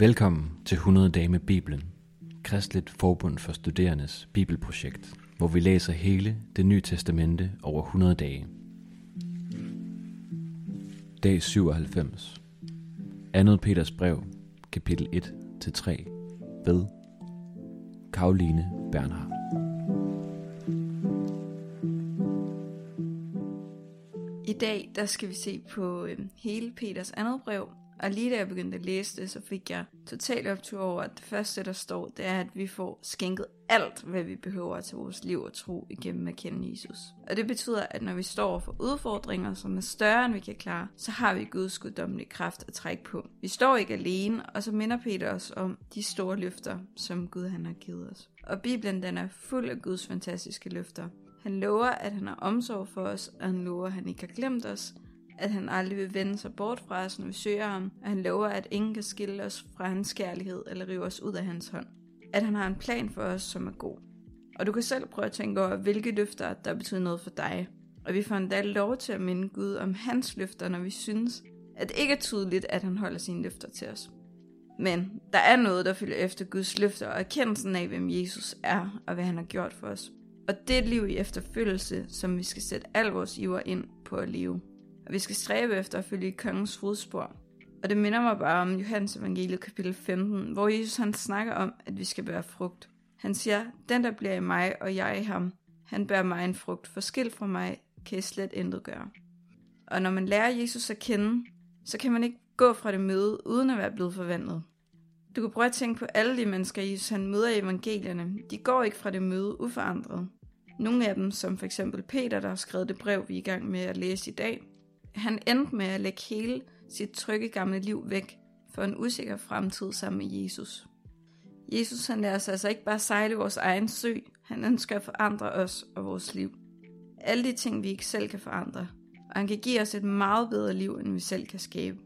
Velkommen til 100 dage med Bibelen, Kristeligt Forbund for Studerendes Bibelprojekt, hvor vi læser hele det nye testamente over 100 dage. Dag 97. 2. Peters brev, kapitel 1-3, ved Caroline Bernhard. I dag der skal vi se på hele Peters andet brev. Og lige da jeg begyndte at læse det, så fik jeg totalt optur over, at det første, der står, det er, at vi får skænket alt, hvad vi behøver til vores liv og tro igennem at kende Jesus. Og det betyder, at når vi står over for udfordringer, som er større, end vi kan klare, så har vi Guds guddommelige kraft at trække på. Vi står ikke alene, og så minder Peter os om de store løfter, som Gud han har givet os. Og Bibelen den er fuld af Guds fantastiske løfter. Han lover, at han har omsorg for os, og han lover, at han ikke har glemt os, at han aldrig vil vende sig bort fra os, når vi søger ham, og han lover, at ingen kan skille os fra hans kærlighed eller rive os ud af hans hånd. At han har en plan for os, som er god. Og du kan selv prøve at tænke over, hvilke løfter der betyder noget for dig. Og vi får endda lov til at minde Gud om hans løfter, når vi synes, at det ikke er tydeligt, at han holder sine løfter til os. Men der er noget, der følger efter Guds løfter og erkendelsen af, hvem Jesus er og hvad han har gjort for os. Og det er et liv i efterfølgelse, som vi skal sætte al vores iver ind på at leve. Og vi skal stræbe efter at følge kongens fodspor. Og det minder mig bare om Johannes evangeliet kapitel 15, hvor Jesus han snakker om, at vi skal bære frugt. Han siger, den der bliver i mig, og jeg i ham, han bærer mig en frugt, for skilt fra mig kan I slet intet gøre. Og når man lærer Jesus at kende, så kan man ikke gå fra det møde, uden at være blevet forvandlet. Du kan prøve at tænke på alle de mennesker, Jesus han møder i evangelierne. De går ikke fra det møde uforandret. Nogle af dem, som f.eks. Peter, der har skrevet det brev, vi er i gang med at læse i dag, han endte med at lægge hele sit trygge gamle liv væk for en usikker fremtid sammen med Jesus. Jesus han lader sig altså ikke bare sejle vores egen sø, han ønsker at forandre os og vores liv. Alle de ting vi ikke selv kan forandre, og han kan give os et meget bedre liv end vi selv kan skabe.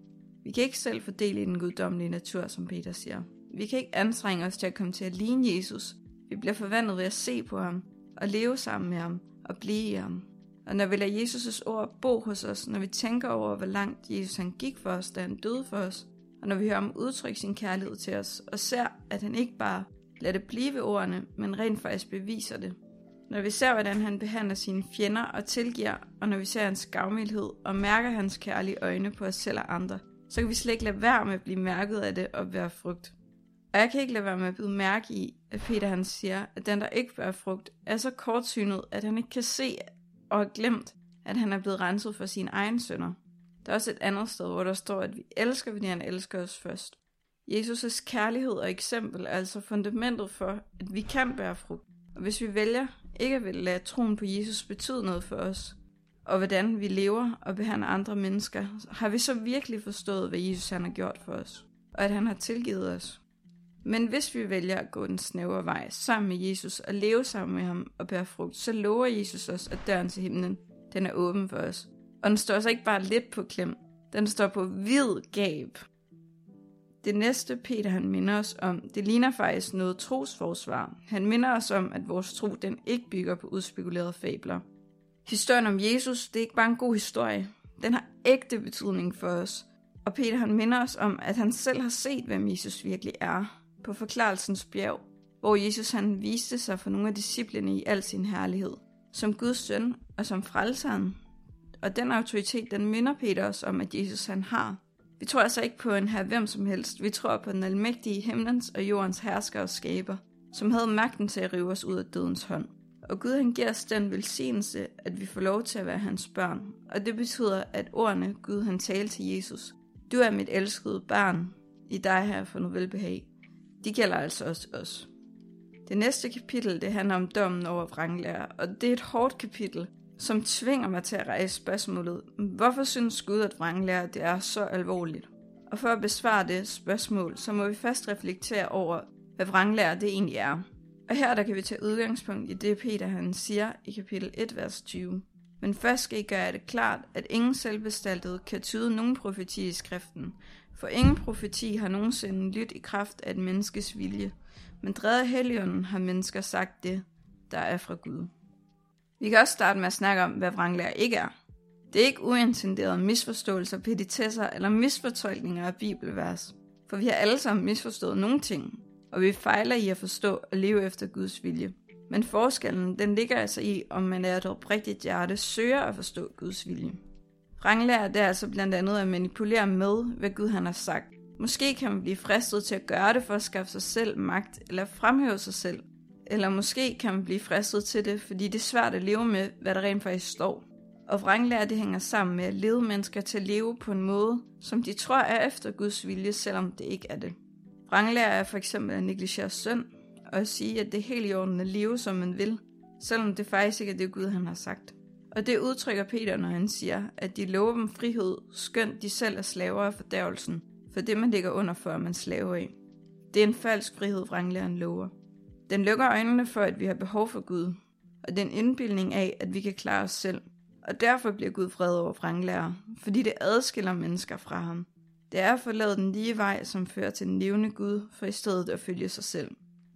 Vi kan ikke selv fordele i den guddommelige natur, som Peter siger. Vi kan ikke anstrenge os til at komme til at ligne Jesus. Vi bliver forvandlet ved at se på ham, og leve sammen med ham, og blive i ham. Og når vi lader Jesus' ord bo hos os, når vi tænker over, hvor langt Jesus han gik for os, da han døde for os, og når vi hører ham udtrykke sin kærlighed til os, og ser, at han ikke bare lader det blive ved ordene, men rent faktisk beviser det. Når vi ser, hvordan han behandler sine fjender og tilgiver, og når vi ser hans gavmildhed og mærker hans kærlige øjne på os selv og andre, så kan vi slet ikke lade være med at blive mærket af det og bære frugt. Og jeg kan ikke lade være med at blive mærke i, at Peter han siger, at den der ikke bærer frugt, er så kortsynet, at han ikke kan se og har glemt, at han er blevet renset for sine egne synder. Der er også et andet sted, hvor der står, at vi elsker, fordi han elsker os først. Jesus' kærlighed og eksempel er altså fundamentet for, at vi kan bære frugt. Og hvis vi vælger ikke at lade troen på Jesus betyde noget for os, og hvordan vi lever og behandler andre mennesker, har vi så virkelig forstået, hvad Jesus han har gjort for os, og at han har tilgivet os. Men hvis vi vælger at gå den snævre vej sammen med Jesus og leve sammen med ham og bære frugt, så lover Jesus os, at døren til himlen den er åben for os. Og den står så ikke bare lidt på klem, den står på vid gab. Det næste Peter han minder os om, det ligner faktisk noget trosforsvar. Han minder os om, at vores tro den ikke bygger på udspekulerede fabler. Historien om Jesus, det er ikke bare en god historie, den har ægte betydning for os. Og Peter han minder os om, at han selv har set, hvem Jesus virkelig er. På forklarelsens bjerg, hvor Jesus han viste sig for nogle af disciplene i al sin herlighed, som Guds søn og som frelseren. Og den autoritet, den minder Peter os om, at Jesus han har. Vi tror altså ikke på en herre hvem som helst, vi tror på den almægtige himlens og jordens hersker og skaber, som havde magten til at rive os ud af dødens hånd. Og Gud han giver os den velsignelse, at vi får lov til at være hans børn. Og det betyder, at ordene Gud han talte til Jesus, du er mit elskede barn, i dig har jeg fundet velbehag. De gælder altså også os. Det næste kapitel, det handler om dommen over vranglærer, og det er et hårdt kapitel, som tvinger mig til at rejse spørgsmålet, hvorfor synes Gud, at vranglærer det er så alvorligt? Og for at besvare det spørgsmål, så må vi først reflektere over, hvad vranglærer det egentlig er. Og her der kan vi tage udgangspunkt i det, Peter han siger i kapitel 1, vers 20. Men først skal I gøre det klart, at ingen selvbestaltede kan tyde nogen profeti i skriften, for ingen profeti har nogensinde lydt i kraft af et menneskes vilje, men drevet af Helligånden har mennesker sagt det, der er fra Gud. Vi kan også starte med at snakke om, hvad vranglærer ikke er. Det er ikke uintenderede misforståelser, petitesser eller misfortolkninger af bibelvers. For vi har alle sammen misforstået nogle ting, og vi fejler i at forstå og leve efter Guds vilje. Men forskellen, den ligger altså i, om man er et oprigtigt hjerte, søger at forstå Guds vilje. Vranglære, det er altså blandt andet at manipulere med, hvad Gud han har sagt. Måske kan man blive fristet til at gøre det for at skaffe sig selv magt, eller fremhæve sig selv. Eller måske kan man blive fristet til det, fordi det er svært at leve med, hvad der rent faktisk står. Og vranglære, det hænger sammen med at lede mennesker til at leve på en måde, som de tror er efter Guds vilje, selvom det ikke er det. Vranglære er for eksempel at negligere synd, og at sige, at det er helt i orden at leve, som man vil, selvom det faktisk ikke er det Gud, han har sagt. Og det udtrykker Peter, når han siger, at de lover dem frihed, skønt de selv er slaver af fordærvelsen, for det man ligger under for, at man slaver i. Det er en falsk frihed, vranglæren lover. Den lukker øjnene for, at vi har behov for Gud, og den indbildning af, at vi kan klare os selv. Og derfor bliver Gud vred over vranglære, fordi det adskiller mennesker fra ham. Det er at forlade den lige vej, som fører til den levende Gud, for i stedet at følge sig selv.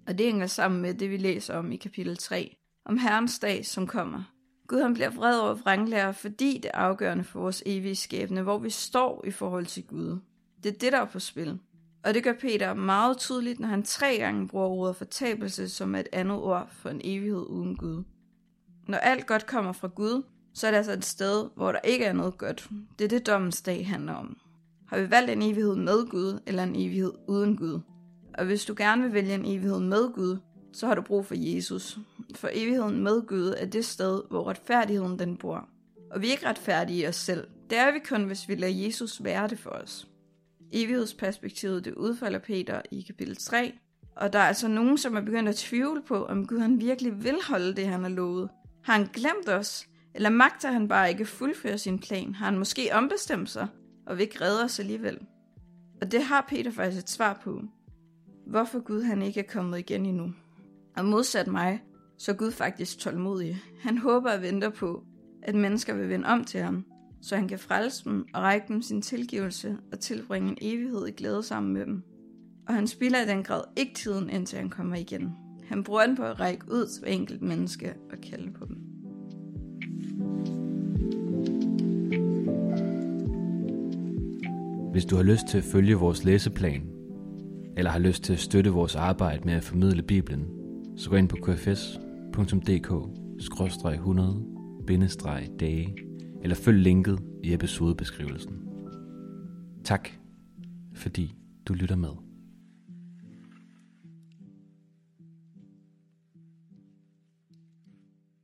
Og det hænger sammen med det, vi læser om i kapitel 3, om Herrens dag, som kommer. Gud han bliver vred over vranglære, fordi det er afgørende for vores evige skæbne, hvor vi står i forhold til Gud. Det er det, der er på spil. Og det gør Peter meget tydeligt, når han 3 gange bruger ordet fortabelse som et andet ord for en evighed uden Gud. Når alt godt kommer fra Gud, så er det altså et sted, hvor der ikke er noget godt. Det er det, dommens dag handler om. Har vi valgt en evighed med Gud, eller en evighed uden Gud? Og hvis du gerne vil vælge en evighed med Gud, så har du brug for Jesus. For evigheden med Gud er det sted, hvor retfærdigheden den bor. Og vi er ikke retfærdige i os selv. Det er vi kun, hvis vi lader Jesus være det for os. Evighedsperspektivet, det udfolder Peter i kapitel 3. Og der er altså nogen, som er begyndt at tvivle på, om Gud han virkelig vil holde det, han har lovet. Har han glemt os? Eller magter han bare ikke fuldføre sin plan? Har han måske ombestemt sig og vil ikke redde os alligevel? Og det har Peter faktisk et svar på. Hvorfor Gud han ikke er kommet igen endnu? Og modsat mig, så er Gud faktisk tålmodig. Han håber og venter på, at mennesker vil vende om til ham, så han kan frelse dem og række dem sin tilgivelse og tilbringe en evighed i glæde sammen med dem. Og han spilder i den grad ikke tiden, indtil han kommer igen. Han bruger den på at række ud til hver enkelt menneske og kalde på dem. Hvis du har lyst til at følge vores læseplan, eller har lyst til at støtte vores arbejde med at formidle Bibelen, så gå ind på kfs.dk/100-dage, eller følg linket i episodebeskrivelsen. Tak, fordi du lytter med.